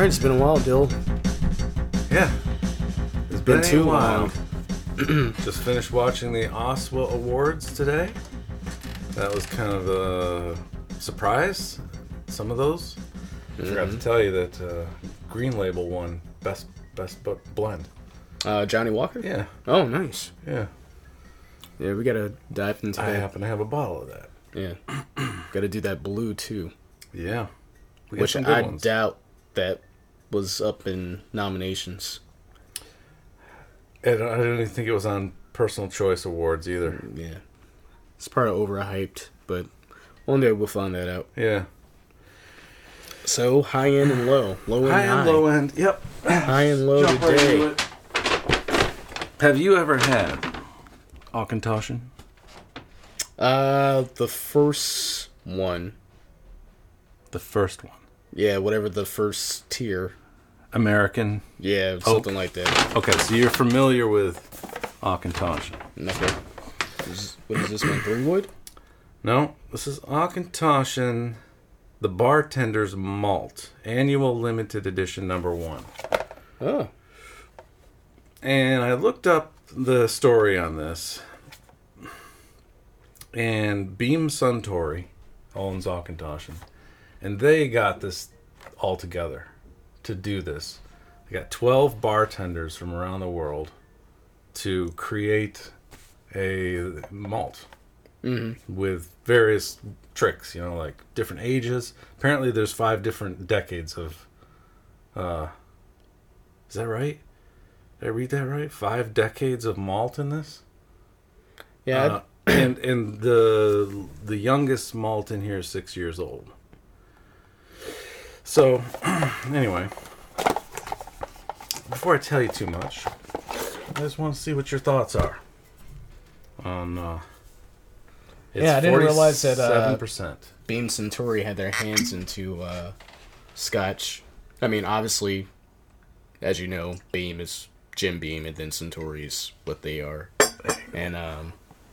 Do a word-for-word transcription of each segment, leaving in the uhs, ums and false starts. Alright, it's been a while, Dill. Yeah. It's been, been too long. long. Just finished watching the Oswa Awards today. That was kind of a surprise, some of those. Mm-hmm. I forgot to tell you that uh, Green Label won Best best book Blend. Uh, Johnny Walker? Yeah. Oh, nice. Yeah. Yeah, we gotta dive into that. I happen to have a bottle of that. Yeah. Gotta do that blue, too. Yeah. Which I ones. doubt that was up in nominations. And I didn't think it was on Personal Choice Awards either. Yeah. It's probably overhyped, but one day we'll find that out. Yeah. So, high end and low. Low end high. High end, low end. Yep. High and low Jump today. Right Have you ever had Auchentoshan? Uh, the first one. The first one. Yeah, whatever the first tier. American. Yeah, something Oak. like that. Okay, so you're familiar with Auchentoshan. Okay. Is, what is this one, Three Wood? No, this is Auchentoshan, the Bartenders Malt, Annual Limited Edition Number One. Oh. And I looked up the story on this, and Beam Suntory owns Auchentoshan. And they got this all together to do this. They got twelve bartenders from around the world to create a malt mm-hmm. with various tricks, you know, like different ages. Apparently there's five different decades of... Uh, is that right? Did I read that right? Five decades of malt in this? Yeah. Uh, and and the the youngest malt in here is six years old. So, anyway, before I tell you too much, I just want to see what your thoughts are on, uh, it's yeah, I didn't realize that, uh, seven percent Beam Suntory had their hands into, uh, Scotch. I mean, obviously, as you know, Beam is Jim Beam, and then Suntory is what they are. And, um,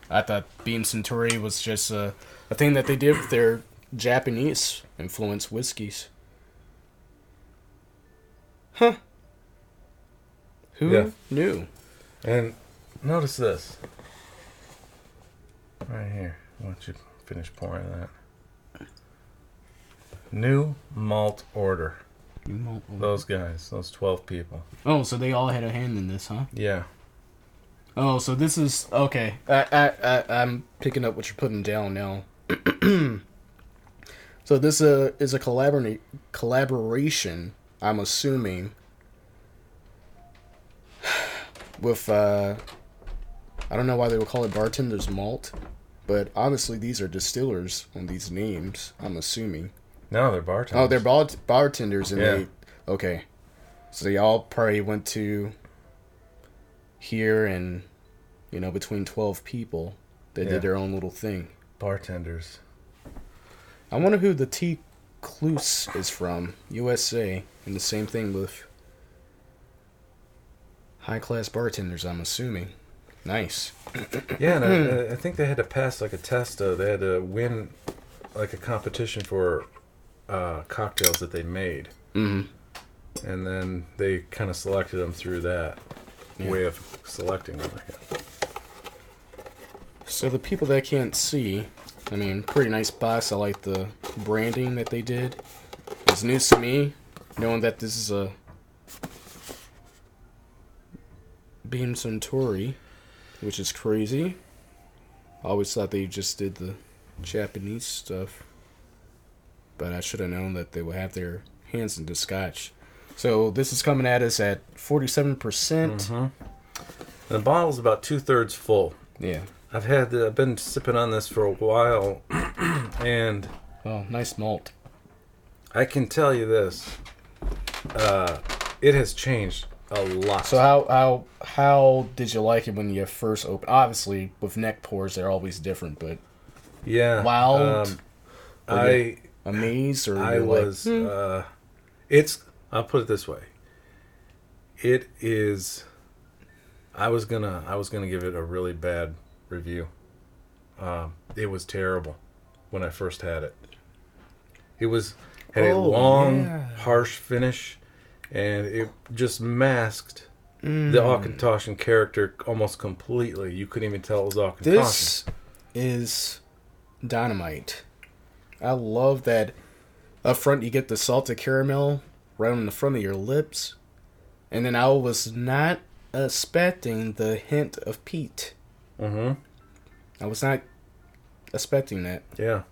I thought Beam Suntory was just, uh, a thing that they did with their Japanese influenced whiskeys. Huh. Who yeah. knew? And notice this. Right here. Why don't you finish pouring that? New malt order. New malt order. Those guys. Those twelve people. Oh, so they all had a hand in this, huh? Yeah. Oh, so this is... Okay. I, I, I, I'm picking up what you're putting down now. So this uh, is a collabor- collaboration... I'm assuming with, uh, I don't know why they would call it Bartender's Malt, but obviously these are distillers on these names, I'm assuming. No, they're bartenders. Oh, they're bar- bartenders. and yeah. they Okay. So they all probably went to here and, you know, between twelve people, they yeah. did their own little thing. Bartenders. I wonder who the T... Cluse is from U S A, and the same thing with high class bartenders, I'm assuming. Nice. Yeah, and I, I think they had to pass like a test. Uh, they had to win like a competition for uh, cocktails that they made, mm-hmm. and then they kind of selected them through that yeah. way of selecting them. So the people that can't see. I mean, pretty nice box. I like the branding that they did. It's news to me, knowing that this is a Beam Suntory, which is crazy. I always thought they just did the Japanese stuff, but I should have known that they would have their hands into Scotch. So this is coming at us at forty-seven percent. Mm-hmm. The bottle's about two-thirds full. Yeah. I've had the, I've been sipping on this for a while, and oh, nice malt. I can tell you this: uh, it has changed a lot. So how how how did you like it when you first opened? Obviously, with neck pours, they're always different, but yeah, wild. Um, I amazed, or I was. Like, hmm. uh, it's. I'll put it this way. It is. I was gonna. I was gonna give it a really bad. Review. Um, it was terrible when I first had it. It was had oh, a long, yeah. harsh finish. and it just masked mm. the Auchentoshan character almost completely. You couldn't even tell it was Auchentoshan. This is dynamite. I love that up front you get the salted caramel right on the front of your lips, and then I was not expecting the hint of peat. Mm-hmm. I was not expecting that. Yeah.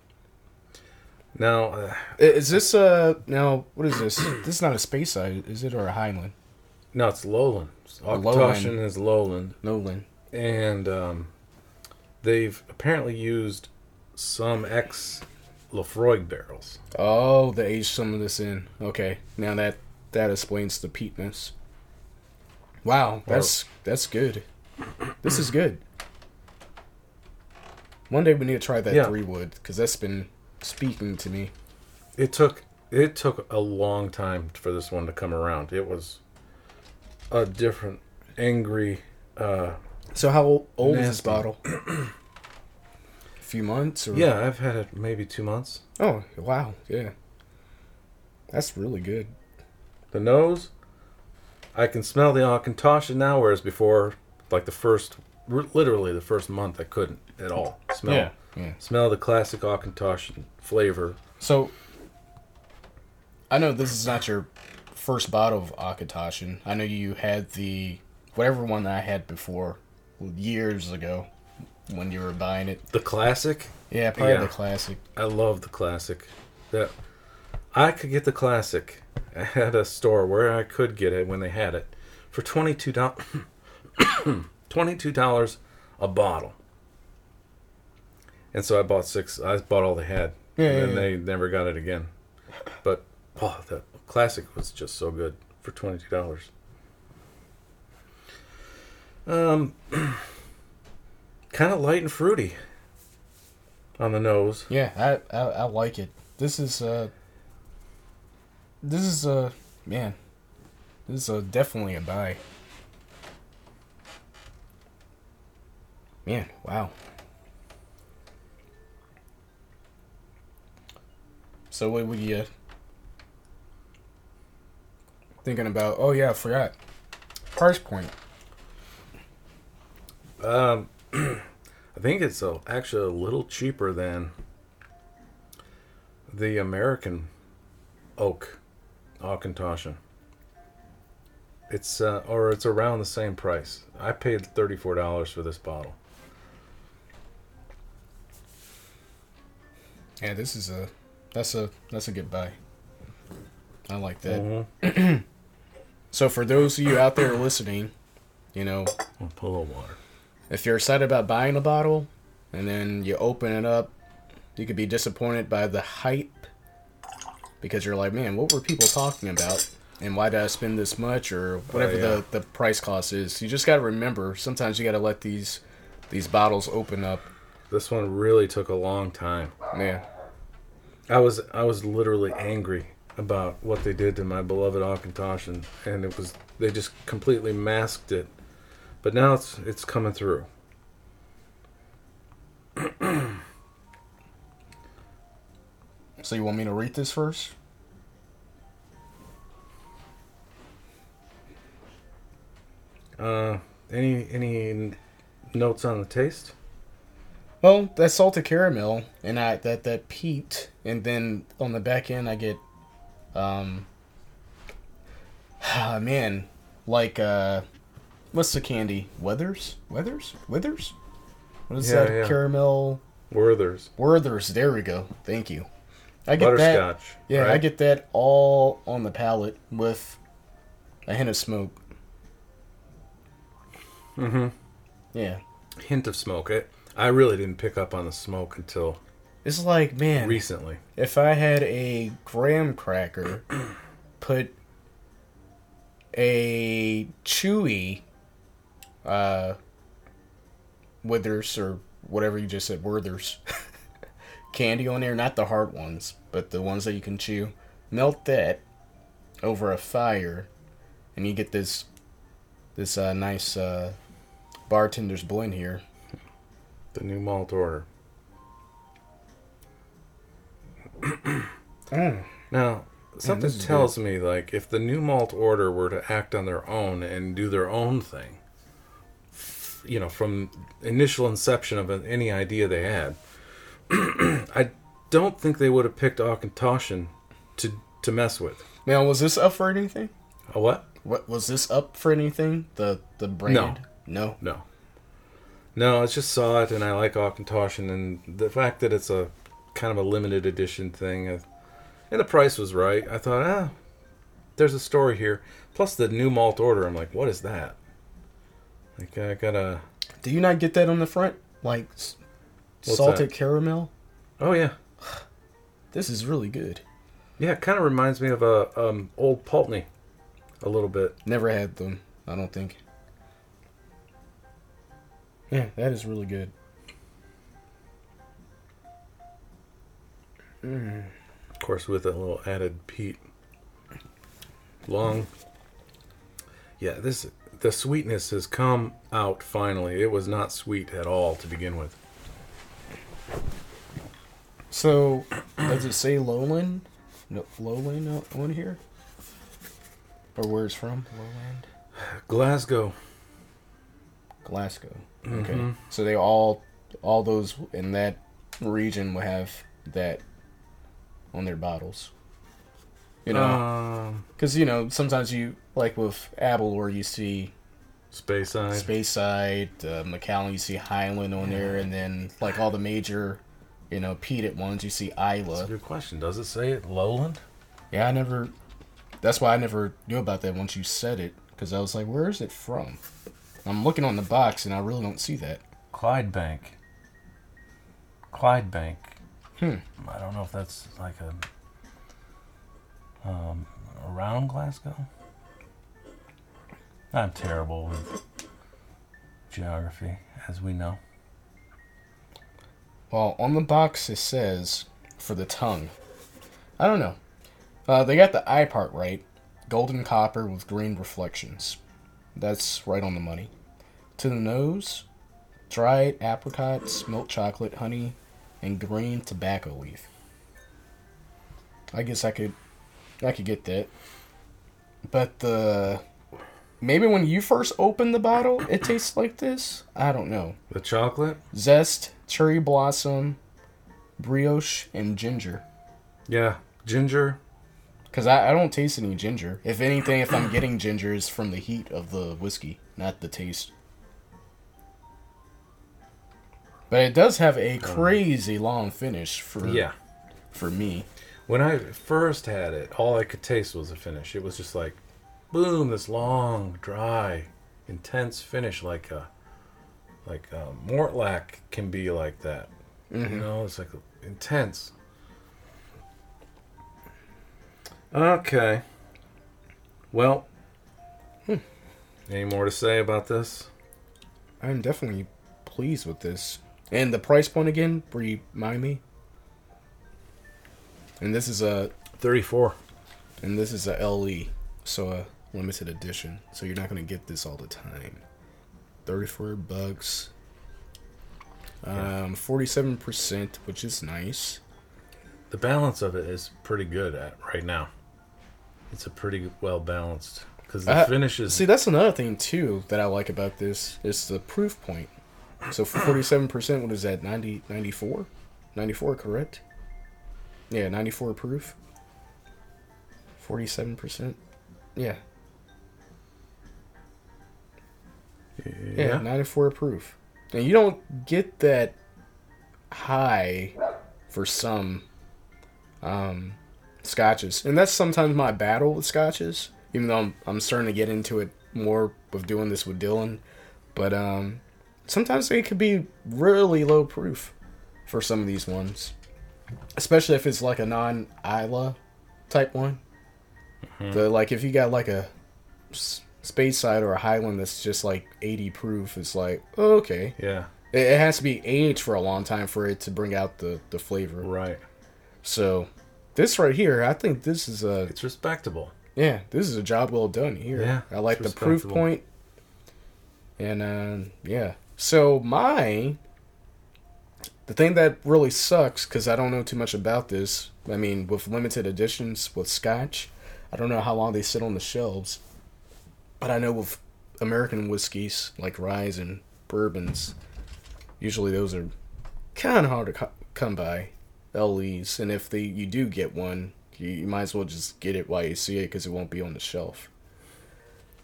Now, uh, is this a... Now, what is this? This is not a Speyside, is it, or a Highland? No, it's Lowland. Auchentoshan is Lowland. Lowland. And um, they've apparently used some ex-Laphroaig barrels. Oh, they aged some of this in. Okay. Now that, that explains the peatness. Wow, that's or, that's good. This is good. One day we need to try that yeah. three wood, because that's been... speaking to me. It took it took a long time for this one to come around. It was a different angry uh so how old nasty. Is this bottle? A few months or yeah, I've had it maybe two months. Oh wow, yeah. That's really good. The nose, I can smell the Auchentoshan now, whereas before, like the first literally the first month I couldn't at all smell. Yeah. Yeah. Smell the classic Auchentoshan flavor. So, I know this is not your first bottle of Auchentoshan. I know you had the, whatever one that I had before, years ago, when you were buying it. The classic? Yeah, probably yeah. the classic. I love the classic. That I could get the classic at a store where I could get it when they had it for twenty-two dollars twenty-two dollars a bottle. And so I bought six. I bought all they had. Yeah, and yeah, they yeah. never got it again. But, oh, the classic was just so good for twenty-two dollars. Um, kind of light and fruity on the nose. Yeah, I, I I like it. This is a... This is a... Man. This is a, definitely a buy. Man, wow. So what were you thinking about? Oh yeah, I forgot. Price point. Um, I think it's a, actually a little cheaper than the American Oak Auchentoshan. It's uh, or it's around the same price. I paid thirty-four dollars for this bottle. Yeah, this is a. That's a that's a good buy. I like that. Mm-hmm. So for those of you out there listening, you know, I'll pull a little water. If you're excited about buying a bottle, and then you open it up, you could be disappointed by the hype, because you're like, man, what were people talking about, and why did I spend this much, or whatever oh, yeah. the, the price cost is. You just got to remember, sometimes you got to let these these bottles open up. This one really took a long time. Yeah. I was I was literally angry about what they did to my beloved Auchentoshan, and it was they just completely masked it. But now it's it's coming through. So you want me to rate this first? Uh, any any notes on the taste? Well, that salted caramel and I that, that peat, and then on the back end I get, um, ah, man, like uh, what's the candy? Weathers, Weathers, Withers? What is yeah, that yeah. caramel? Werther's. Werther's. There we go. Thank you. I get Butterscotch, that. Yeah, right? I get that all on the palate with a hint of smoke. Mm-hmm. Yeah. Hint of smoke. It. I really didn't pick up on the smoke until... It's like, man... Recently. If I had a graham cracker, put a chewy uh, Withers, or whatever you just said, Werther's, candy on there, not the hard ones, but the ones that you can chew, melt that over a fire, and you get this, this uh, nice uh, bartender's blend here. The new malt order. Mm. Now, something yeah, tells good. me, like, if the new malt order were to act on their own and do their own thing, you know, from initial inception of any idea they had, I don't think they would have picked Auchentoshan to to mess with. Now, was this up for anything? A what? What was this up for anything? The the brand? No, no, no. No, I just saw it, and I like Auchentoshan, and the fact that it's a kind of a limited edition thing, I, and the price was right. I thought, ah, there's a story here. Plus the new malt order. I'm like, what is that? Like, I gotta... Do you not get that on the front? Like, s- salted that? Caramel? Oh, yeah. This is really good. Yeah, it kind of reminds me of a um, old Pulteney a little bit. Never had them, I don't think. Yeah, that is really good. Mm. Of course, with a little added peat. Long. Yeah, this... The sweetness has come out finally. It was not sweet at all to begin with. So, does it say Lowland? No, Lowland on here? Or where it's from? Lowland? Glasgow. Glasgow. Okay. Mm-hmm. So they all, all those in that region will have that on their bottles. You know, because, um, you know, sometimes you, like with Aberlour, you see Speyside, Speyside, uh, Macallan, you see Highland on yeah. there, and then, like, all the major, you know, peated ones, you see Isla. That's a good question. Does it say it? Lowland? Yeah, I never, that's why I never knew about that once you said it, because I was like, where is it from? I'm looking on the box, and I really don't see that. Clydebank. Clydebank. Hmm. I don't know if that's, like, a... Um, around Glasgow? I'm terrible with geography, as we know. Well, on the box it says, for the tongue. I don't know. Uh, they got the eye part right. Golden copper with green reflections. That's right on the money. To the nose, dried apricots, milk chocolate, honey, and green tobacco leaf. I guess I could... I could get that. But the... Maybe when you first open the bottle, it tastes like this? I don't know. The chocolate? Zest, cherry blossom, brioche, and ginger. Yeah, ginger. Because I, I don't taste any ginger. If anything, if I'm getting ginger, it's from the heat of the whiskey, not the taste. But it does have a crazy long finish for, yeah. for me. When I first had it, all I could taste was the finish. It was just like, boom, this long, dry, intense finish, like a, like a Mortlach can be like that. Mm-hmm. You know, it's like intense. Okay. Well, hmm. any more to say about this? I'm definitely pleased with this. And the price point again, remind me. And this is a thirty-four. And this is a L E, so a limited edition. So you're not going to get this all the time. Thirty-four bucks. Um, forty-seven percent, which is nice. The balance of it is pretty good at right now. It's a pretty well balanced because the I, finish is. See, that's another thing too that I like about this is the proof point. So for forty-seven percent, what is that? Ninety, ninety-four, ninety-four, correct? Yeah, ninety-four proof. forty-seven percent. Yeah. Yeah. Yeah, ninety-four proof. And you don't get that high for some um, scotches. And that's sometimes my battle with scotches, even though I'm, I'm starting to get into it more with doing this with Dylan. But um, sometimes it could be really low proof for some of these ones. Especially if it's like a non-Isla type one. Mm-hmm. The, like if you got like a Speyside or a Highland that's just like eighty proof, it's like, oh, okay. Yeah. It, it has to be aged for a long time for it to bring out the, the flavor. Right. So this right here, I think this is a... It's respectable. Yeah, this is a job well done here. Yeah, I like the proof point. And uh, yeah. So my... The thing that really sucks, because I don't know too much about this, I mean, with limited editions with Scotch, I don't know how long they sit on the shelves, but I know with American whiskeys, like rye and bourbons, usually those are kind of hard to co- come by, L Es, and if they you do get one, you, you might as well just get it while you see it, because it won't be on the shelf.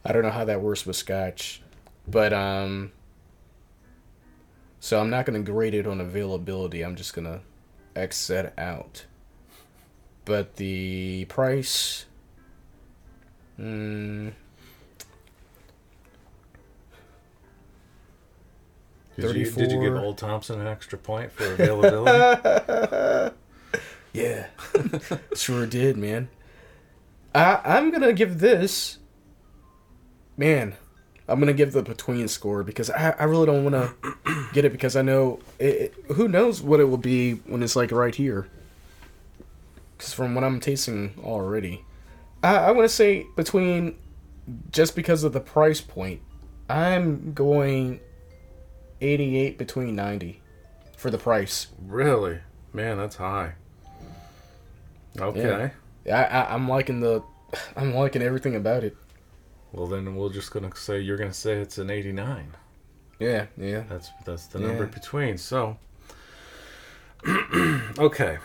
I don't know how that works with Scotch, but, um... so I'm not going to grade it on availability. I'm just going to X that out. But the price... Mm, did, you, did you give Old Thompson an extra point for availability? Yeah. Sure did, man. I, I'm going to give this... Man... I'm going to give the between score because I, I really don't want to get it because I know... It, it, who knows what it will be when it's, like, right here. Because from what I'm tasting already. I, I want to say between... Just because of the price point, I'm going eighty-eight between ninety for the price. Really? Man, that's high. Okay. Yeah. I, I, I'm liking the... I'm liking everything about it. Well, then we're just going to say, you're going to say it's an eighty-nine. Yeah, yeah. That's that's the number yeah. between. So, okay.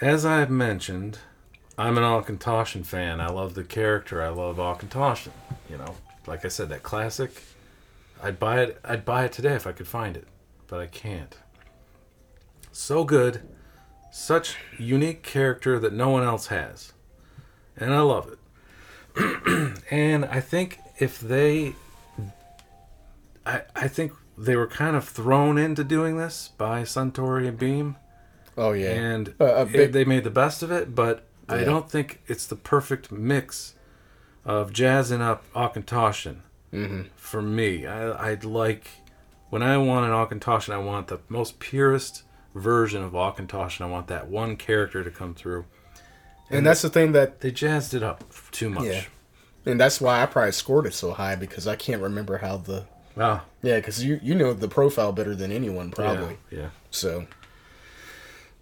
As I've mentioned, I'm an Auchentoshan fan. I love the character. I love Auchentoshan. You know, like I said, that classic. I'd buy it, I'd buy it today if I could find it, but I can't. So good. Such unique character that no one else has. And I love it. And I think if they, I I think they were kind of thrown into doing this by Suntory and Beam. Oh yeah, and uh, big... it, they made the best of it. But yeah. I don't think it's the perfect mix of jazzing up Auchentoshan mm-hmm. for me. I I'd like when I want an Auchentoshan, I want the most purest version of Auchentoshan. I want that one character to come through. And, and that's the thing that... They jazzed it up too much. Yeah. And that's why I probably scored it so high, because I can't remember how the... Ah. Yeah, because you, you know the profile better than anyone, probably. Yeah, yeah. So...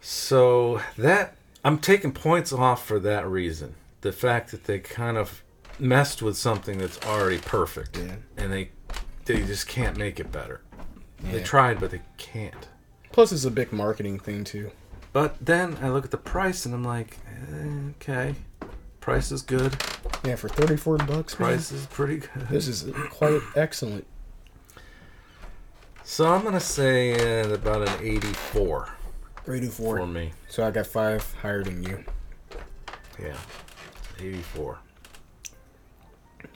So, that... I'm taking points off for that reason. The fact that they kind of messed with something that's already perfect. Yeah. And they they just can't make it better. Yeah. They tried, but they can't. Plus, it's a big marketing thing, too. But then I look at the price and I'm like, okay, price is good. Yeah, for thirty-four bucks, price man, is pretty good. This is quite excellent. So I'm gonna say uh, about an eighty-four. eighty-four for me. So I got five higher than you. Yeah, eighty-four.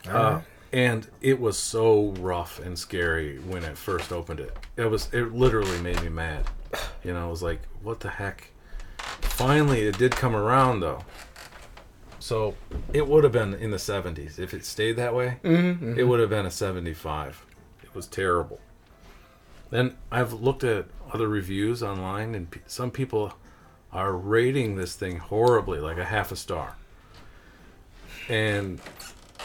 All right. Uh, and it was so rough and scary when I first opened it. It was it literally made me mad. You know, I was like, what the heck? Finally, it did come around, though. So, it would have been in the seventies. If it stayed that way, mm-hmm, mm-hmm. It would have been a seventy-five. It was terrible. Then, I've looked at other reviews online, and pe- some people are rating this thing horribly, like a half a star. And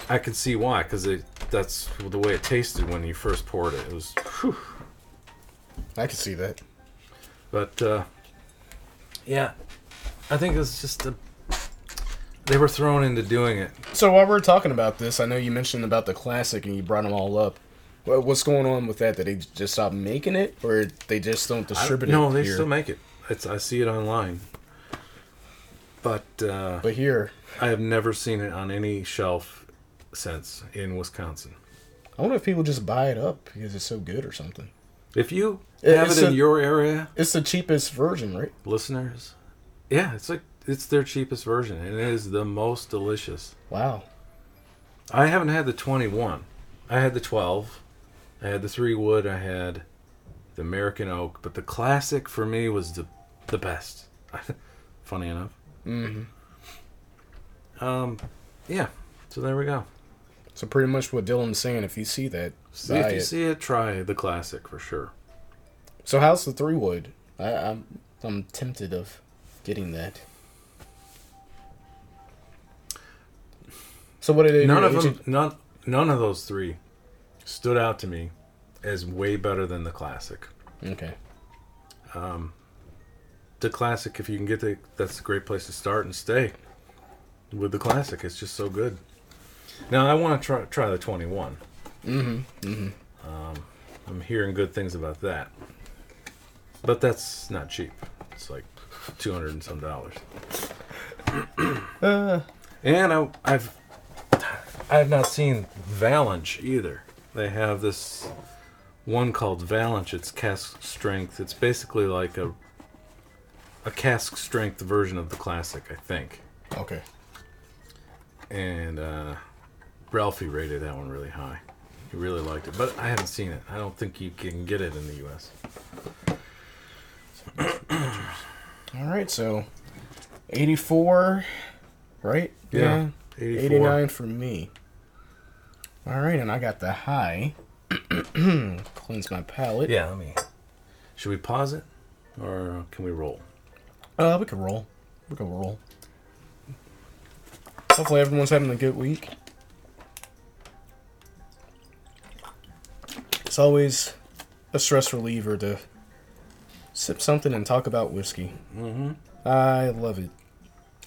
I can see why, because that's the way it tasted when you first poured it. It was, whew. I can see that. But, uh, yeah, I think it was just a, they were thrown into doing it. So while we're talking about this, I know you mentioned about the classic and you brought them all up. What's going on with that? Did they just stop making it, or they just don't distribute I, no, it? No, they here? Still make it. It's, I see it online. But uh, but here, I have never seen it on any shelf since in Wisconsin. I wonder if people just buy it up because it's so good or something. If you have it's it in a, your area... It's the cheapest version, right? Listeners. Yeah, it's like it's their cheapest version, and it is the most delicious. Wow. I haven't had the twenty-one. I had the twelve. I had the three wood. I had the American oak. But the classic, for me, was the the best. Funny enough. Mm-hmm. Um, yeah, so there we go. So pretty much what Dylan's saying, if you see that, see if you it. see it, try the classic for sure. So how's the three wood? I, I'm I'm tempted of getting that. So what did they? None do? of them. None, none of those three stood out to me as way better than the classic. Okay. Um, the classic, if you can get the, that's a great place to start and stay with the classic. It's just so good. Now I want to try try the twenty-one. Mm-hmm. Mm-hmm. Um, I'm hearing good things about that, but that's not cheap. It's like two hundred and some dollars. uh. And I, I've I've not seen Valanche either. They have this one called Valanche. It's cask strength. It's basically like a a cask strength version of the classic, I think. Okay. And uh, Ralphie rated that one really high. He really liked it, but I haven't seen it. I don't think you can get it in the U S All right, so eighty-four, right? Yeah, yeah. eighty-four. eighty-nine for me. All right, and I got the high. Cleanse my palate. Yeah, let me... Should we pause it, or can we roll? Uh, we can roll. We can roll. Hopefully everyone's having a good week. It's always a stress reliever to sip something and talk about whiskey. Mm-hmm. I love it.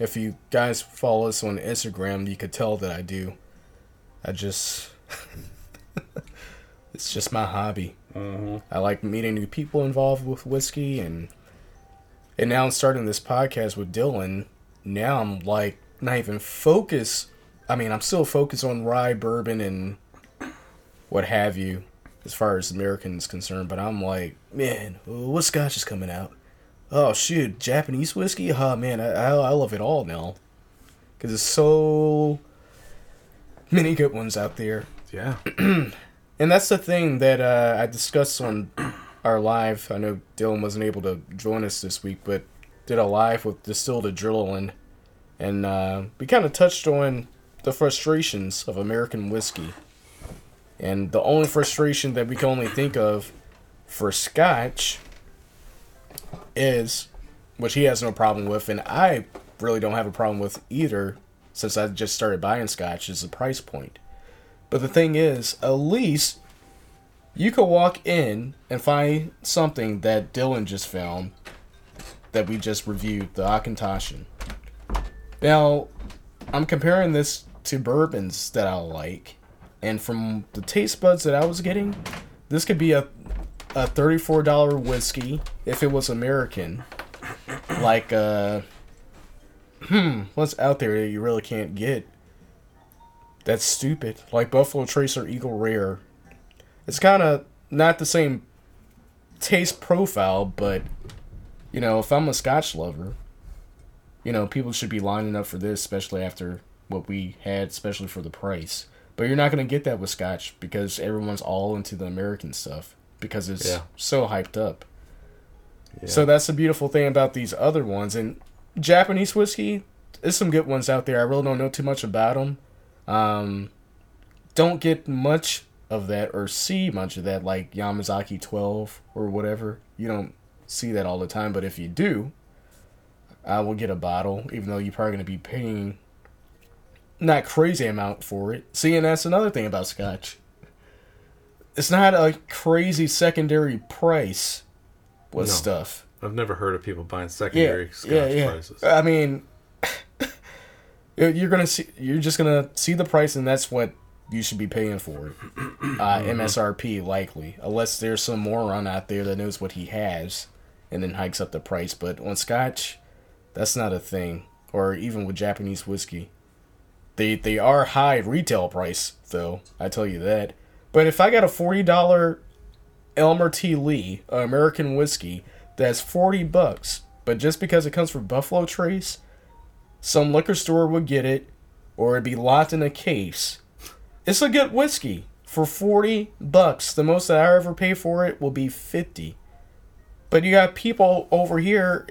If you guys follow us on Instagram, you could tell that I do. I just... it's just my hobby. Mm-hmm. I like meeting new people involved with whiskey, and, and now I'm starting this podcast with Dylan. Now I'm like... not even focus. I mean, I'm still focused on rye, bourbon, and what have you, as far as Americans concerned. But I'm like, man, what scotch is coming out? Oh shoot, Japanese whiskey? Oh man, I I, I love it all now, because there's so many good ones out there. Yeah, and that's the thing that uh, I discussed on our live. I know Dylan wasn't able to join us this week, but did a live with Distilled Adrenaline. And uh, we kind of touched on the frustrations of American whiskey. And the only frustration that we can only think of for Scotch is, which he has no problem with, and I really don't have a problem with either, since I just started buying Scotch, is the price point. But the thing is, at least you could walk in and find something that Dylan just found that we just reviewed, the Auchentoshan. Now, I'm comparing this to bourbons that I like, and from the taste buds that I was getting, this could be a a thirty-four dollars whiskey if it was American. Like, uh, hmm, what's out there that you really can't get? That's stupid. Like Buffalo Trace or Eagle Rare. It's kind of not the same taste profile, but, you know, if I'm a Scotch lover, you know, people should be lining up for this, especially after what we had, especially for the price. But you're not going to get that with Scotch, because everyone's all into the American stuff, because it's yeah. so hyped up. Yeah. So that's the beautiful thing about these other ones. And Japanese whiskey, there's some good ones out there. I really don't know too much about them. Um, don't get much of that or see much of that, like Yamazaki twelve or whatever. You don't see that all the time, but if you do... I will get a bottle, even though you're probably going to be paying not crazy amount for it. See, and that's another thing about Scotch. It's not a crazy secondary price with no, stuff. I've never heard of people buying secondary yeah, Scotch yeah, yeah. prices. I mean, you're going to see, you're just going to see the price, and that's what you should be paying for it. Uh, M S R P likely, unless there's some moron out there that knows what he has and then hikes up the price. But on Scotch, that's not a thing, or even with Japanese whiskey. They they are high retail price, though, I tell you that. But if I got a forty dollars Elmer T. Lee American whiskey that's forty bucks, but just because it comes from Buffalo Trace, some liquor store would get it, or it'd be locked in a case. It's a good whiskey for forty bucks. The most that I ever pay for it will be fifty. But you got people over here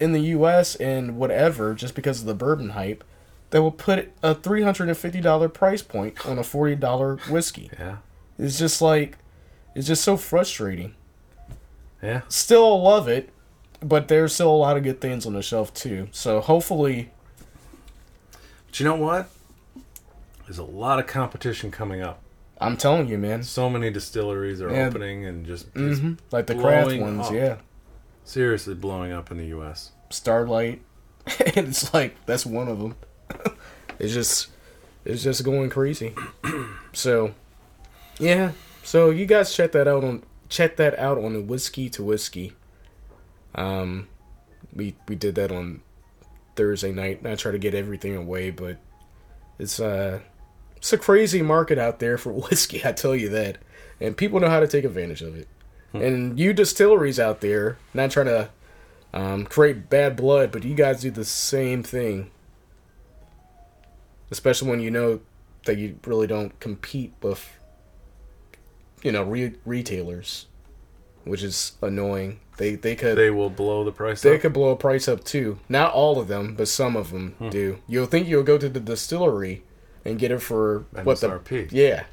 in the U S and whatever, just because of the bourbon hype, they will put a three hundred fifty dollars price point on a forty dollars whiskey. Yeah. It's just like, it's just so frustrating. Yeah. Still love it, but there's still a lot of good things on the shelf too. So hopefully... But you know what? There's a lot of competition coming up. I'm telling you, man. So many distilleries are yeah. opening and just, just... Mm-hmm. Like the craft ones, up. yeah. seriously blowing up in the U S Starlight, and it's like, that's one of them. It's just, it's just going crazy. So, yeah. So you guys check that out on check that out on the Whiskey to Whiskey. Um, we we did that on Thursday night. I try to get everything away, but it's uh it's a crazy market out there for whiskey. I tell you that, and people know how to take advantage of it. Hmm. And you distilleries out there, not trying to um, create bad blood, but you guys do the same thing. Especially when you know that you really don't compete with, you know, re- retailers, which is annoying. They they could they will blow the price. They up. could blow a price up too. Not all of them, but some of them hmm. do. You'll think you'll go to the distillery and get it for M S R P. What the yeah.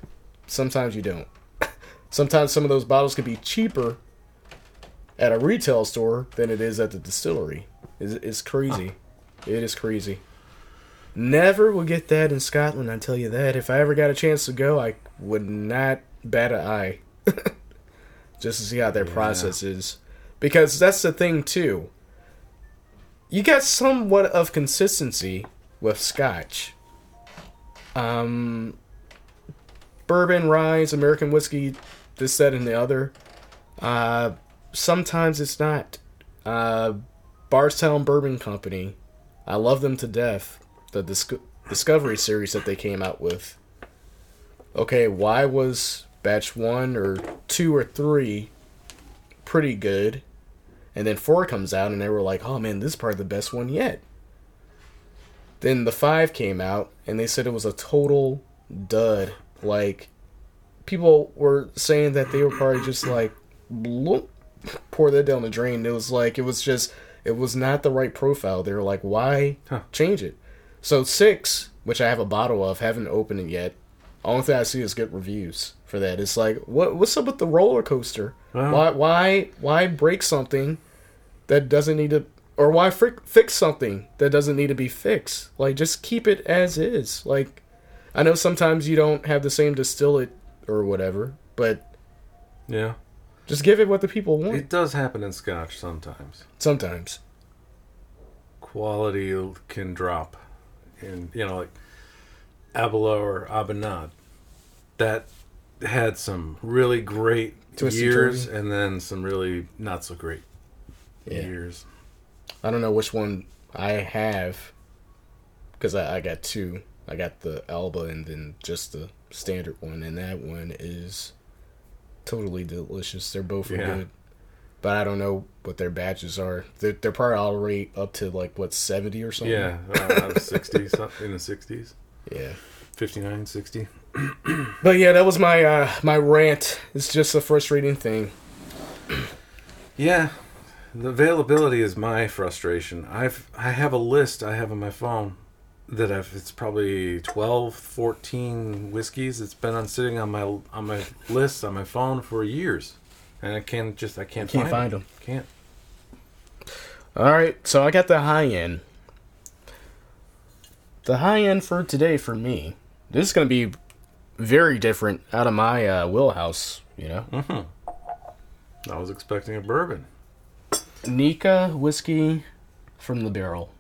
Sometimes you don't. Sometimes some of those bottles could be cheaper at a retail store than it is at the distillery. It's, it's crazy. Huh. It is crazy. Never will get that in Scotland, I tell you that. If I ever got a chance to go, I would not bat an eye. Just to see how their yeah. process is. Because that's the thing, too. You got somewhat of consistency with Scotch. Um, bourbon, rye, American whiskey, this, that, and the other. Uh, sometimes it's not. Uh, Barstown Bourbon Company. I love them to death. The Dis- Discovery series that they came out with. Okay, why was batch one or two or three pretty good? And then four comes out and they were like, oh man, this is probably the best one yet. Then the five came out and they said it was a total dud. Like, people were saying that they were probably just like, bloop, pour that down the drain. It was like, it was just, it was not the right profile. They were like, why huh. change it? So six, which I have a bottle of, haven't opened it yet. Only thing I see is good reviews for that. It's like, what what's up with the roller coaster? Wow. Why why why break something that doesn't need to, or why frick, fix something that doesn't need to be fixed? Like, just keep it as is. Like, I know sometimes you don't have the same distillate or whatever, but yeah, just give it what the people want. It does happen in Scotch sometimes. Sometimes quality can drop. And, you know, like Aberlour or Amon's, that had some really great Twisted years Turkey. And then some really not so great yeah. years. I don't know which one I have, because I, I got two. I got the Alba and then just the standard one, and that one is totally delicious. They're both yeah. good, but I don't know what their batches are. They're, they're probably already up to, like, what, seventy or something? Yeah, uh, sixty, something in the sixties. Yeah. fifty-nine, sixty. But, yeah, that was my uh, my rant. It's just a frustrating thing. Yeah, the availability is my frustration. I've, I have a list I have on my phone that I've, it's probably twelve, fourteen whiskeys. It's been on sitting on my on my list on my phone for years. And I can't just, I can't, I can't find, find them. them. Can't. All right, so I got the high end. The high end for today for me, this is going to be very different out of my uh, wheelhouse, you know? Mm-hmm. I was expecting a bourbon. Nikka Whiskey From the Barrel.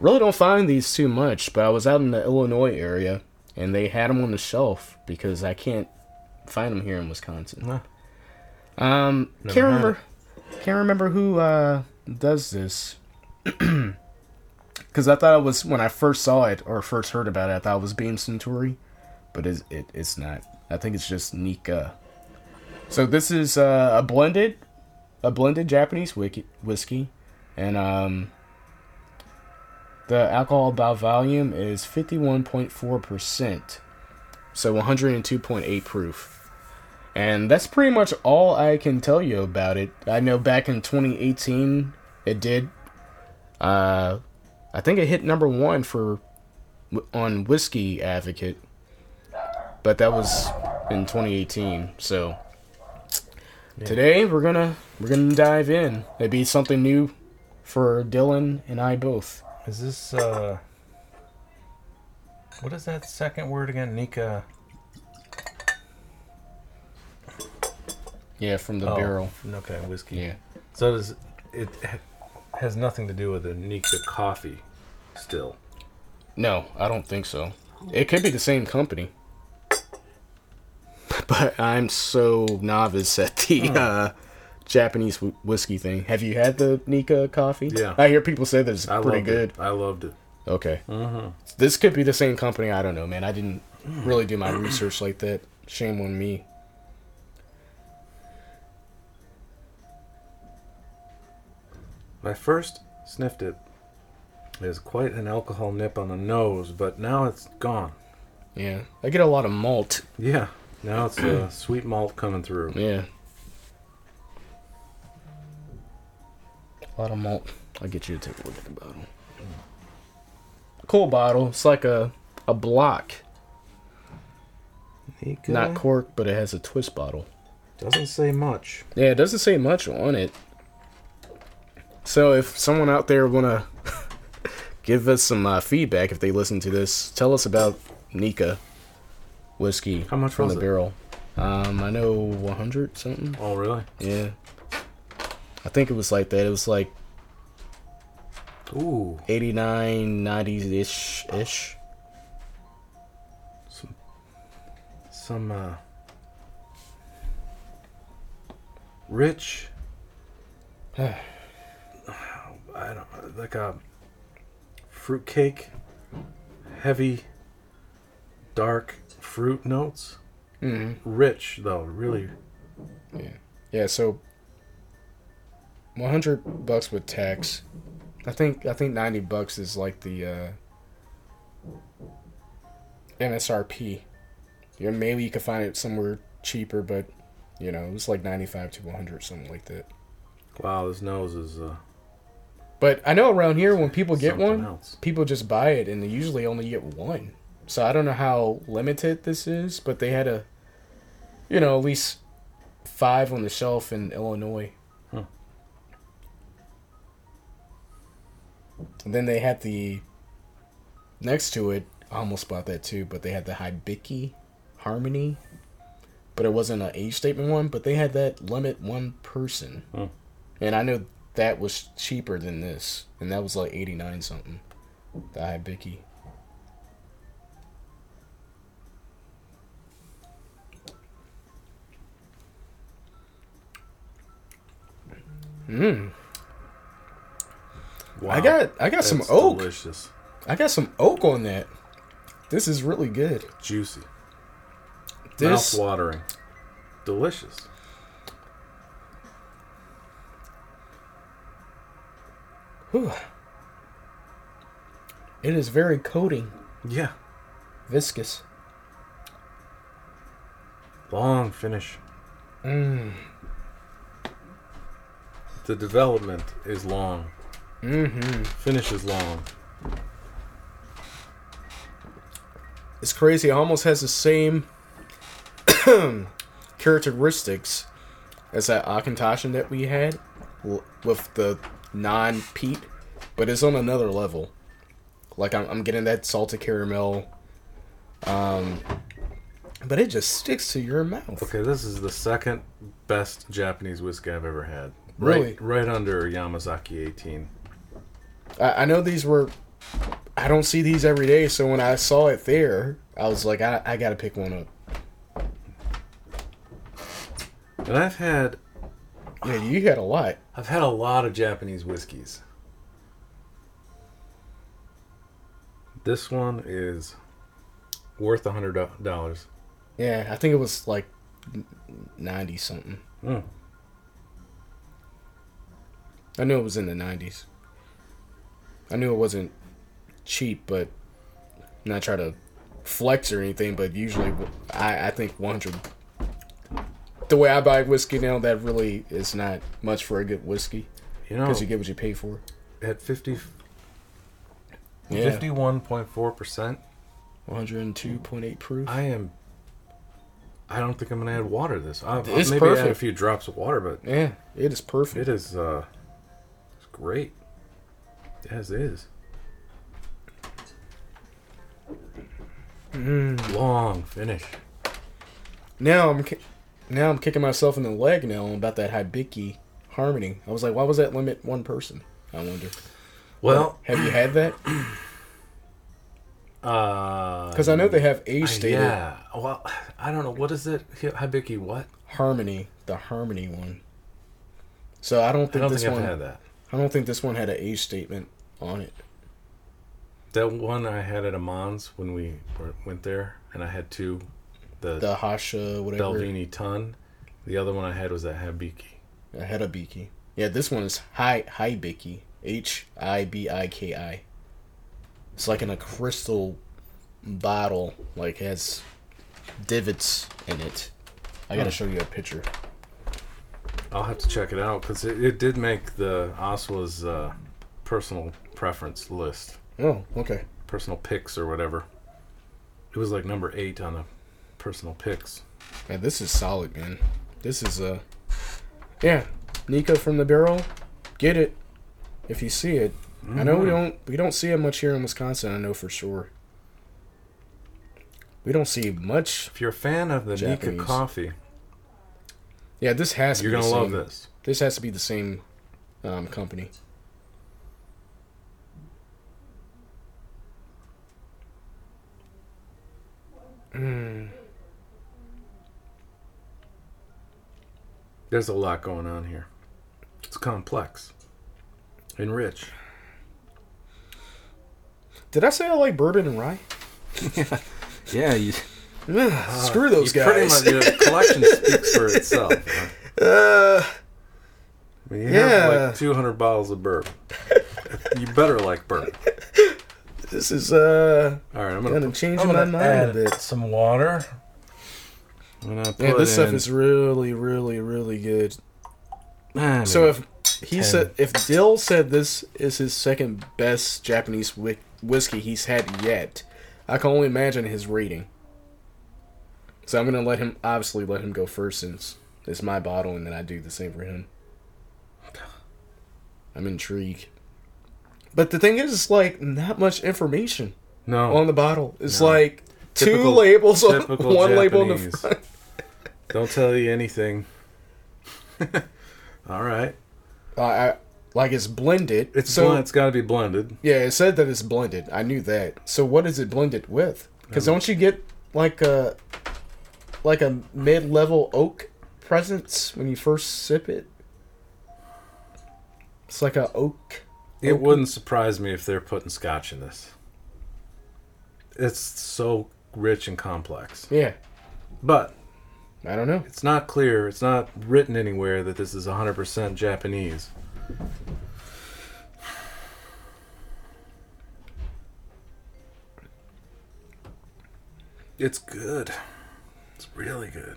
Really don't find these too much, but I was out in the Illinois area, and they had them on the shelf because I can't find them here in Wisconsin. Huh. Um, Never can't remember, can't remember who, uh, does this. Cause I thought it was, when I first saw it or first heard about it, I thought it was Beam Suntory, but it's, it, it's not. I think it's just Nikka. So this is, uh, a blended, a blended Japanese wiki, whiskey. And, um, the alcohol by volume is fifty-one point four percent. So one hundred two point eight proof. And that's pretty much all I can tell you about it. I know back in twenty eighteen, it did. Uh, I think it hit number one for on Whiskey Advocate, but that was in twenty eighteen. So yeah. Today we're gonna we're gonna dive in. It'd be something new for Dylan and I both. Is this uh? What is that second word again, Nikka? Yeah, from the oh, barrel. Okay, whiskey. Yeah. So does it has nothing to do with the Nikka coffee still? No, I don't think so. It could be the same company. But I'm so novice at the oh. uh, Japanese w- whiskey thing. Have you had the Nikka coffee? Yeah. I hear people say that it's I pretty good. It. I loved it. Okay. Uh-huh. This could be the same company. I don't know, man. I didn't really do my research like that. Shame on me. My first sniffed it. It was quite an alcohol nip on the nose, but now it's gone. Yeah. I get a lot of malt. Yeah. Now it's a uh, sweet malt coming through. Yeah. A lot of malt. I'll get you to take a look at the bottle. Cool bottle. It's like a, a block. Nikka. Not cork, but it has a twist bottle. Doesn't say much. Yeah, it doesn't say much on it. So if someone out there want to give us some uh, feedback, if they listen to this, tell us about Nikka whiskey. How much from was the it? Barrel? Um, I know one hundred something. Oh, really? Yeah. I think it was like that. It was like Ooh. eighty-nine, ninety-ish. Ish. Some, some uh, rich, I don't know, like a fruitcake, heavy, dark fruit notes. Mm-hmm. Rich, though, really. Yeah. Yeah, so one hundred bucks with tax. I think I think ninety bucks is like the uh, M S R P. Yeah, maybe you could find it somewhere cheaper, but you know it was like ninety-five to one hundred, something like that. Wow, this nose is. Uh, but I know around here when people get one, else. people just buy it, and they usually only get one. So I don't know how limited this is, but they had a, you know, at least five on the shelf in Illinois. And then they had the next to it. I almost bought that too, but they had the Hibiki Harmony, but it wasn't an age statement one. But they had that limit one person, huh. and I know that was cheaper than this, and that was like eighty nine something. The Hibiki. Mmm. Wow. I got I got That's some oak. Delicious. I got some oak on that. This is really good. Juicy. This... Mouth-watering. Delicious. Whew. It is very coating. Yeah. Viscous. Long finish. Mmm. The development is long. Mm-hmm. Finish is long. It's crazy. It almost has the same characteristics as that Auchentoshan that we had with the non-peat, but it's on another level. Like, I'm, I'm getting that salted caramel, um, but it just sticks to your mouth. Okay, this is the second best Japanese whiskey I've ever had. Really? Right, right under Yamazaki eighteen. I know these were... I don't see these every day, so when I saw it there, I was like, I, I gotta pick one up. And I've had... Yeah, you had a lot. I've had a lot of Japanese whiskeys. This one is worth one hundred dollars. Yeah, I think it was like ninety-something. Mm. I knew it was in the nineties. I knew it wasn't cheap, but not try to flex or anything, but usually I, I think one hundred. The way I buy whiskey now, that really is not much for a good whiskey. You know, because you get what you pay for. It had fifty, yeah. fifty-one point four percent. one hundred two point eight proof. I am... I don't think I'm going to add water to this. I, it's maybe perfect. Add a few drops of water, but... Yeah, it is perfect. It is, uh... It's great. As is. Mm. Long finish. Now I'm now I'm kicking myself in the leg now about that Hibiki harmony. I was like, why was that limit one person? I wonder. Well, have you had that? Because uh, I know they have age stated. Yeah. Well, I don't know. What is it? Hibiki what? Harmony. The harmony one. So I don't think I don't this think one I've had that. I don't think this one had an age statement on it. That one I had at Amon's when we were, went there, and I had two. The, the Hasha, whatever. Belvini Ton. The other one I had was at Hibiki. I had Hibiki. Yeah, this one is Hi Hibiki. H I B I K I. It's like in a crystal bottle, like has divots in it. I gotta show you a picture. I'll have to check it out because it, it did make the Oswa's uh, personal preference list. Oh, okay. Personal picks or whatever. It was like number eight on the personal picks. Yeah, this is solid, man. This is a uh... yeah, Nikka From the Barrel. Get it if you see it. Mm-hmm. I know we don't we don't see it much here in Wisconsin. I know for sure. We don't see much. If you're a fan of the Nikka coffee, yeah, this has to. You're be gonna the love same. This. This has to be the same um, company. Mm. There's a lot going on here. It's complex and rich. Did I say I like bourbon and rye? Yeah, yeah. You, uh, screw those you guys. Pretty much, your collection speaks for itself. Huh? Uh, I mean, you yeah. have like two hundred bottles of bourbon. You better like bourbon. This is uh. All right, I'm gonna, gonna change I'm gonna my mind add a bit. Some water. I'm gonna put yeah, this in. Stuff is really, really, really good. I so if he ten. Said, if Dill said this is his second best Japanese whi- whiskey he's had yet, I can only imagine his rating. So I'm gonna let him obviously let him go first since it's my bottle, and then I do the same for him. I'm intrigued. But the thing is, it's like not much information no. on the bottle. It's no. like typical, two labels on one Japanese. Label on the front. Don't tell you anything. All right. Uh, I, like it's blended. It's so, blend, it's got to be blended. Yeah, it said that it's blended. I knew that. So what is it blended with? Because don't you get like a like a mid-level oak presence when you first sip it? It's like a oak. It wouldn't surprise me if they're putting scotch in this. It's so rich and complex. Yeah. But I don't know. It's not clear. It's not written anywhere that this is one hundred percent Japanese. It's good. It's really good.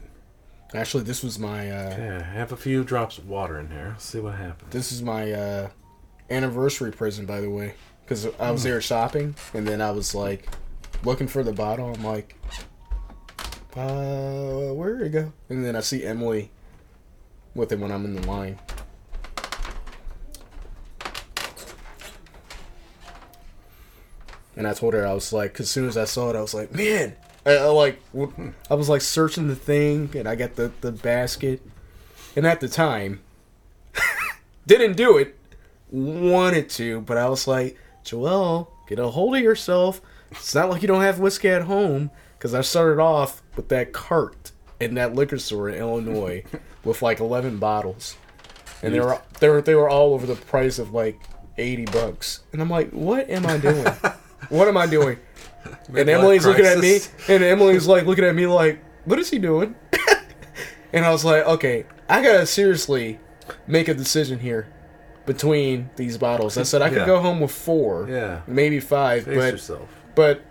Actually, this was my... Uh, okay, I have a few drops of water in here. Let's see what happens. This is my... Uh, anniversary present, by the way, because I was there shopping, and then I was like looking for the bottle. I'm like, uh, where'd it go? And then I see Emily with it when I'm in the line. And I told her, I was like, as soon as I saw it, I was like, man, I, I like, I was like searching the thing, and I got the, the basket. And at the time, didn't do it. Wanted to, but I was like, Joelle, get a hold of yourself. It's not like you don't have whiskey at home, because I started off with that cart in that liquor store in Illinois with like eleven bottles, and they were they were they were all over the price of like eighty bucks, and I'm like, what am I doing? What am I doing? And Emily's looking at me, and Emily's like looking at me like, what is he doing? And I was like, okay, I gotta seriously make a decision here. Between these bottles. I said I could yeah. go home with four. Yeah. Maybe five. Face but, yourself. But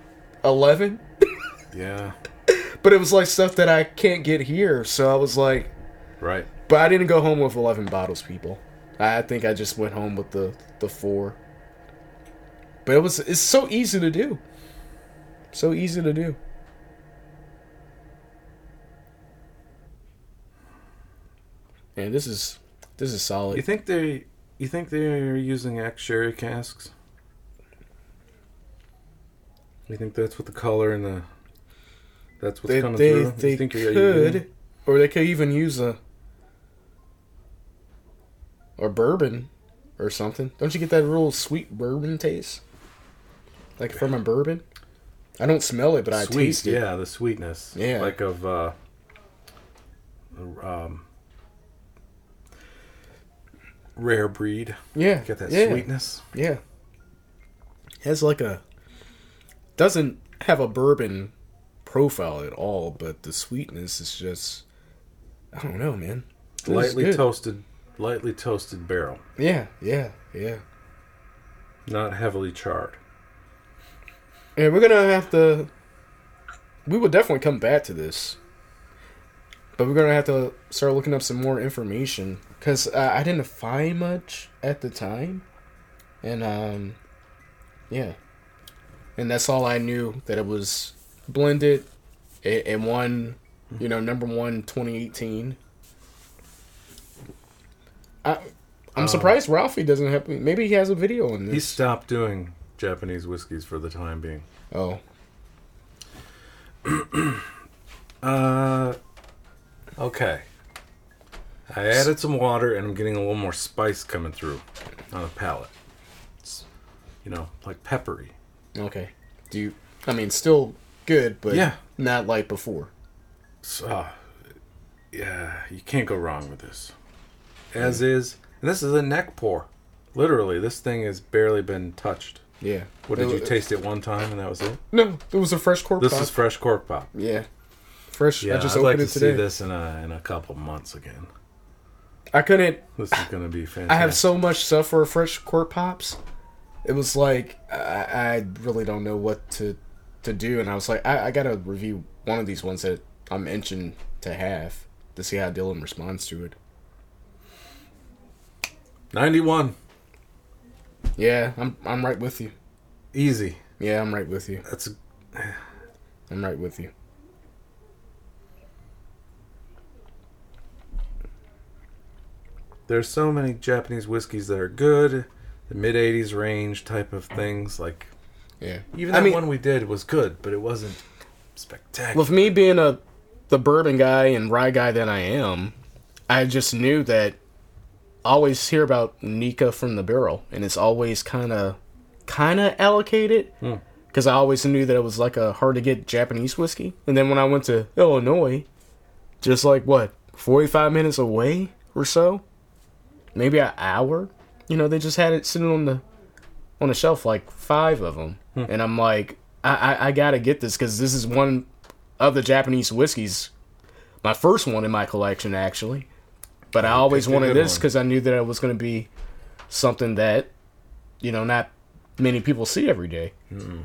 eleven? Yeah. But it was like stuff that I can't get here. So I was like... Right. But I didn't go home with eleven bottles, people. I think I just went home with the, the four. But it was it's so easy to do. So easy to do. And this is this is solid. You think they... You think they're using ex sherry casks? You think that's what the color and the that's what's they, coming they, through? They you think could, Or they could even use a... or bourbon or something. Don't you get that real sweet bourbon taste? Like from a bourbon? I don't smell it, but sweet, I taste it. Yeah, the sweetness. Yeah. Like of... Uh, um, rare breed. Yeah. You get that yeah. sweetness. Yeah. It has like a... doesn't have a bourbon profile at all, but the sweetness is just... I don't know, man. This lightly toasted... lightly toasted barrel. Yeah, yeah, yeah. Not heavily charred. And we're going to have to... we will definitely come back to this. But we're going to have to start looking up some more information. Because uh, I didn't find much at the time. And, um... yeah. And that's all I knew. That it was blended. It, it won, you know, number one twenty eighteen... I, I'm surprised um, Ralphie doesn't have... maybe he has a video on this. He stopped doing Japanese whiskeys for the time being. Oh. uh, okay. I added some water, and I'm getting a little more spice coming through on the palate. It's, you know, like peppery. Okay. Do you... I mean, still good, but yeah. not like before. So, uh, yeah, you can't go wrong with this. As is, and this is a neck pour. Literally, this thing has barely been touched. Yeah. What did it, you taste it one time, and that was it? No, it was a fresh cork this pop. This is fresh cork pop. Yeah, fresh. Yeah, I just I'd opened like it to today. See this in a in a couple months again. I couldn't. This is gonna be fantastic. I have so much stuff for fresh cork pops. It was like I, I really don't know what to to do, and I was like, I, I gotta review one of these ones that I'm itching to have to see how Dylan responds to it. ninety-one. Yeah, I'm I'm right with you. Easy. Yeah, I'm right with you. That's a... I'm right with you. There's so many Japanese whiskeys that are good, the mid-eighties range type of things. Like, yeah, even that I mean, one we did was good, but it wasn't spectacular. With me being a the bourbon guy and rye guy that I am, I just knew that. Always hear about Nikka From the Barrel, and it's always kind of kind of allocated because mm. I always knew that it was like a hard to get Japanese whiskey. And then when I went to Illinois, just like what forty-five minutes away or so, maybe an hour, you know, they just had it sitting on the on the shelf, like five of them. Mm. And I'm like, I, I, I gotta get this because this is one of the Japanese whiskeys, my first one in my collection actually. But I always wanted this because I knew that it was going to be something that, you know, not many people see every day. Mm-mm.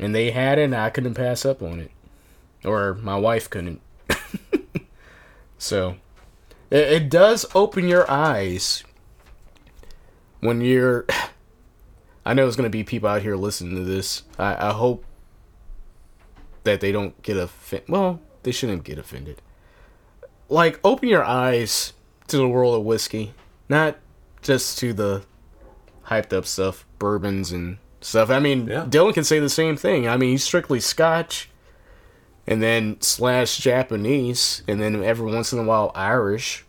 And they had it, and I couldn't pass up on it. Or my wife couldn't. So, it, it does open your eyes when you're... I know there's going to be people out here listening to this. I, I hope that they don't get offended. Well, they shouldn't get offended. Like, open your eyes... to the world of whiskey, not just to the hyped up stuff, bourbons and stuff. I mean, yeah. Dylan can say the same thing. I mean, he's strictly Scotch and then slash Japanese and then every once in a while Irish.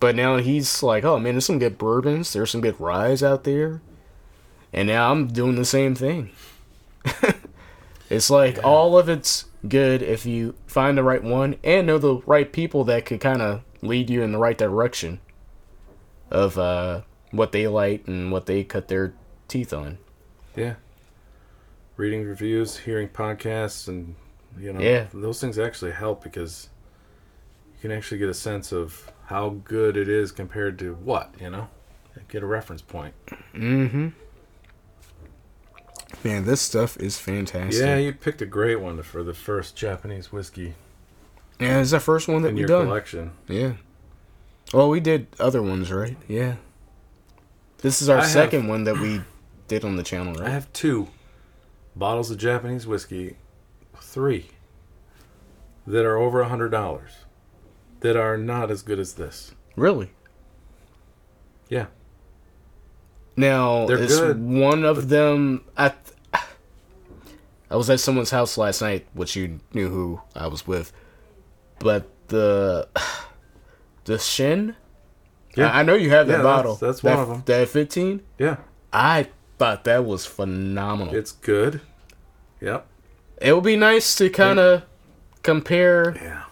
But now he's like, oh man, there's some good bourbons, there's some good ryes out there. And now I'm doing the same thing. It's like yeah. all of it's good if you find the right one and know the right people that could kind of lead you in the right direction of uh, what they like and what they cut their teeth on. Yeah. Reading reviews, hearing podcasts, and, you know, yeah. those things actually help because you can actually get a sense of how good it is compared to what, you know? Get a reference point. Mm-hmm. Man, this stuff is fantastic. Yeah, you picked a great one for the first Japanese whiskey. Yeah, it's the first one that in we your done. Collection. Yeah. Well, we did other ones, right? Yeah. This is our I second have, one that we did on the channel, right? I have two bottles of Japanese whiskey, three, that are over one hundred dollars that are not as good as this. Really? Yeah. Now, They're it's good, one of them... I, th- I was at someone's house last night, which you knew who I was with. but the the Shin. Yeah, I, I know you have that yeah, bottle. That's, that's one that, of them. That fifteen. Yeah, I thought that was phenomenal. It's good. Yep. It would be nice to kind of yeah. compare yeah.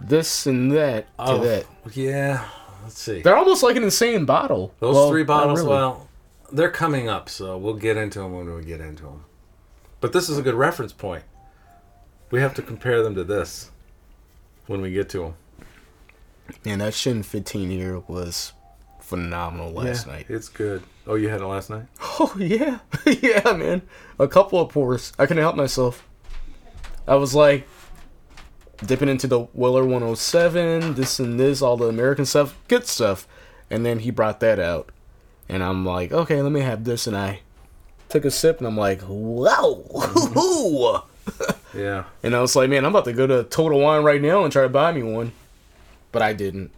this and that oh, to that. Yeah. Let's see. They're almost like an insane bottle. Those well, three bottles, really. well, they're coming up, so we'll get into them when we get into them. But this is a good reference point. We have to compare them to this when we get to them. And that Shin fifteen year was phenomenal last yeah, night. It's good. Oh, you had it last night? Oh, yeah. Yeah, man. A couple of pours. I couldn't help myself. I was like dipping into the Weller one oh seven, this and this, all the American stuff, good stuff. And then he brought that out. And I'm like, okay, let me have this. And I took a sip and I'm like, wow. Yeah. And I was like, man, I'm about to go to Total Wine right now and try to buy me one. But I didn't.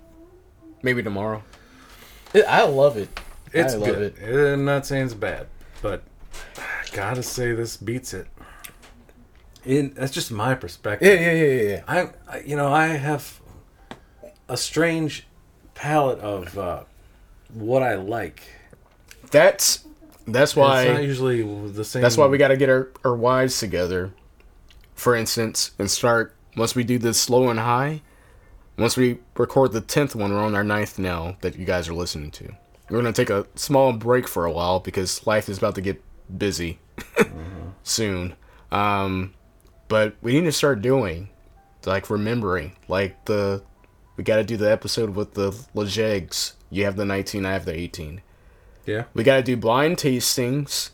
Maybe tomorrow. It, I love it. It's I love good. It. I'm not saying it's bad, but I gotta say this beats it. In that's just my perspective. Yeah, yeah, yeah, yeah. I, I you know, I have a strange palette of uh, what I like. That's that's why it's not usually the same. That's why we got to get our, our wives together, for instance, and start once we do this slow and high. Once we record the tenth one, we're on our ninth now that you guys are listening to. We're going to take a small break for a while because life is about to get busy mm-hmm. soon. Um, but we need to start doing, like, remembering. Like, the we got to do the episode with the LeJegs. You have the nineteen, I have the eighteen. Yeah. We got to do blind tastings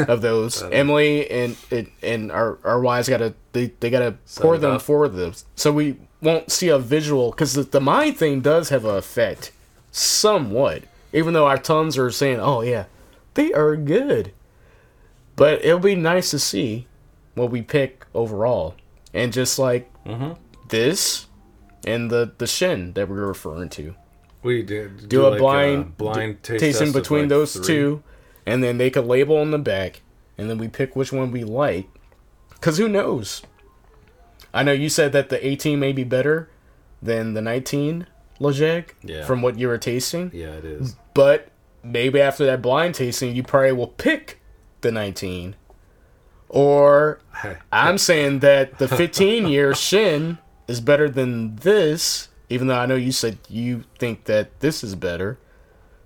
of those. Emily and and, and our, our wives got to, they, they got to pour them up for those. So we won't see a visual, because the, the mind thing does have an effect. Somewhat, even though our tongues are saying, oh yeah, they are good. But it'll be nice to see what we pick overall. And just like mm-hmm. this and the, the Shin that we were referring to. We did. Do, do a like blind, a blind taste tasting between like those three. two, and then they could label on the back, and then we pick which one we like. Because who knows? I know you said that the eighteen may be better than the nineteen. LeJeg, yeah. From what you were tasting. Yeah, it is. But maybe after that blind tasting, you probably will pick the nineteen. Or I'm saying that the fifteen-year Shin is better than this, even though I know you said you think that this is better.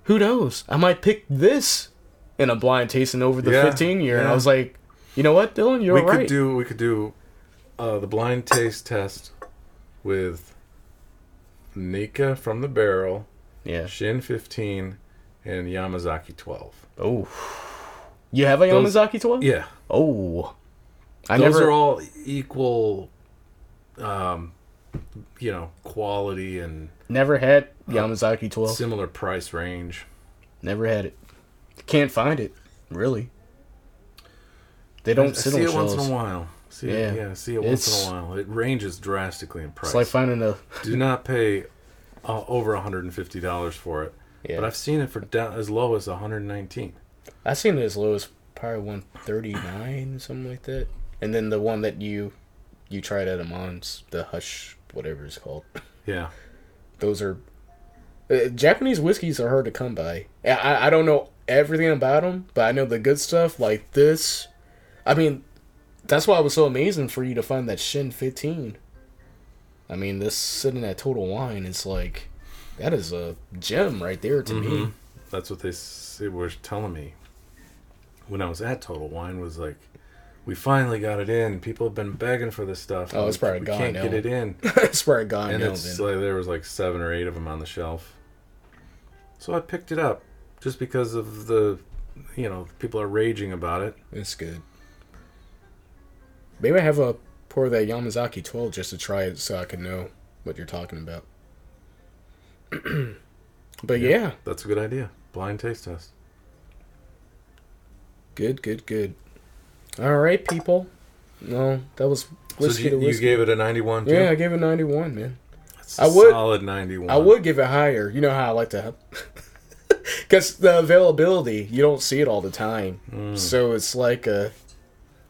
Who knows? I might pick this in a blind tasting over the fifteen-year. Yeah, yeah. And I was like, you know what, Dylan? You're we right. Could do, we could do uh, the blind taste test with Nikka From the Barrel, yeah, Shin fifteen, and Yamazaki twelve. Oh, you have a Yamazaki those, twelve? Yeah. Oh, I those never... are all equal, um, you know, quality and never had Yamazaki twelve. Similar price range. Never had it. Can't find it really. They don't I, sit I see on it shelves. Once in a while. See yeah. It, yeah, see it once it's, in a while. It ranges drastically in price. It's like finding a... Do not pay uh, over one hundred fifty dollars for it. Yeah. But I've seen it for down, as low as one hundred nineteen dollars. I've seen it as low as probably one hundred thirty-nine dollars, something like that. And then the one that you you tried at Amon's, the Hush, whatever it's called. Yeah. Those are... Uh, Japanese whiskeys are hard to come by. I, I don't know everything about them, but I know the good stuff, like this. I mean... That's why it was so amazing for you to find that Shin fifteen. I mean, this sitting at Total Wine is like, that is a gem right there to mm-hmm. me. That's what they, they were telling me when I was at Total Wine. Was like, we finally got it in. People have been begging for this stuff. Oh, it's probably we, gone. We can't now. Get it in. It's probably gone. And now, it's like, there was like seven or eight of them on the shelf. So I picked it up just because of the, you know, people are raging about it. It's good. Maybe I have a pour of that Yamazaki twelve just to try it so I can know what you're talking about. But yeah, yeah. That's a good idea. Blind taste test. Good, good, good. All right, people. No, that was Whiskey so you, to Whiskey. You gave it a ninety-one, too? Yeah, I gave it a ninety-one, man. That's a I would, solid ninety-one. I would give it higher. You know how I like to have... Because the availability, you don't see it all the time. Mm. So it's like a...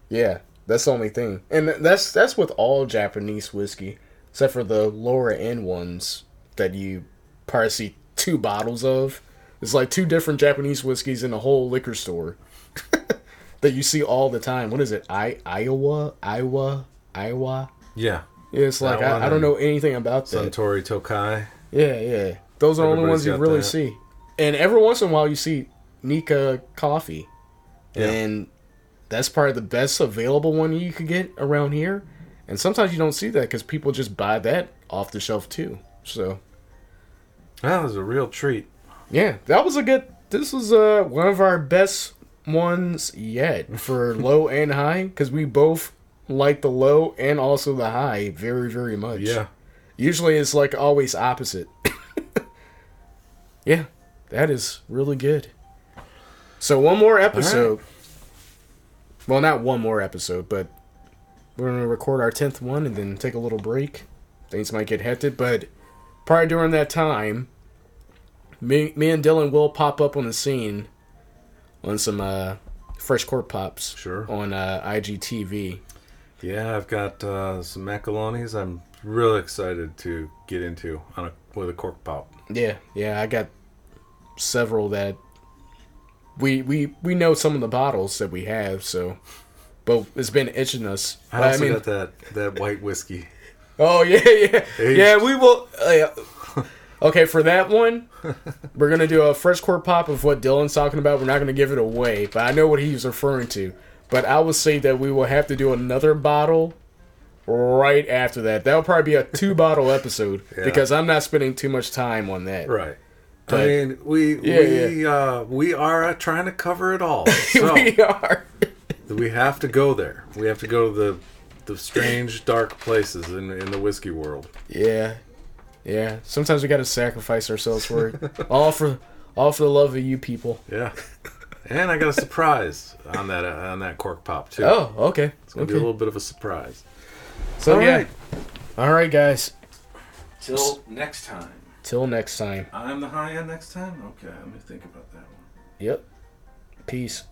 Yeah. That's the only thing. And that's that's with all Japanese whiskey. except for the lower end ones that you probably see two bottles of. It's like two different Japanese whiskeys in a whole liquor store that you see all the time. What is it? I Iowa? Iowa? Iowa? Yeah. Yeah, it's like, I, I don't know anything about that. Suntory Tokai. Yeah, yeah. Those are the only ones you really that. see. And every once in a while you see Nikka coffee. Yeah. And that's probably the best available one you could get around here. And sometimes you don't see that because people just buy that off the shelf too. So that was a real treat. Yeah, that was a good... This was uh, one of our best ones yet for low and high, because we both like the low and also the high very, very much. Yeah. Usually it's like always opposite. Yeah, that is really good. So one more episode. Right. Well, not one more episode, but we're going to record our tenth one and then take a little break. Things might get hectic, but probably during that time... Me, me and Dylan will pop up on the scene on some uh, fresh cork pops. Sure. On uh, I G T V. Yeah, I've got uh, some Macallonis I'm really excited to get into on a, with a cork pop. Yeah, yeah, I got several that we we we know some of the bottles that we have, so, but it's been itching us. I also I mean, got that that white whiskey. Oh yeah, yeah, Aged. yeah. We will. Uh, Okay, for that one, we're going to do a fresh cork pop of what Dylan's talking about. We're not going to give it away, but I know what he's referring to. But I would say that we will have to do another bottle right after that. That'll probably be a two-bottle episode, yeah. because I'm not spending too much time on that. Right. But, I mean, we yeah, we yeah. Uh, we are trying to cover it all. So we are. We have to go there. We have to go to the, the strange, dark places in, in the whiskey world. Yeah. Yeah, sometimes we gotta sacrifice ourselves for it. all for, all for the love of you people. Yeah, and I got a surprise on that uh, on that cork pop too. Oh, okay. It's gonna okay. be a little bit of a surprise. So all yeah, right. all right, guys. Till next time. Till next time. I'm the high end next time. Okay, let me think about that one. Yep. Peace.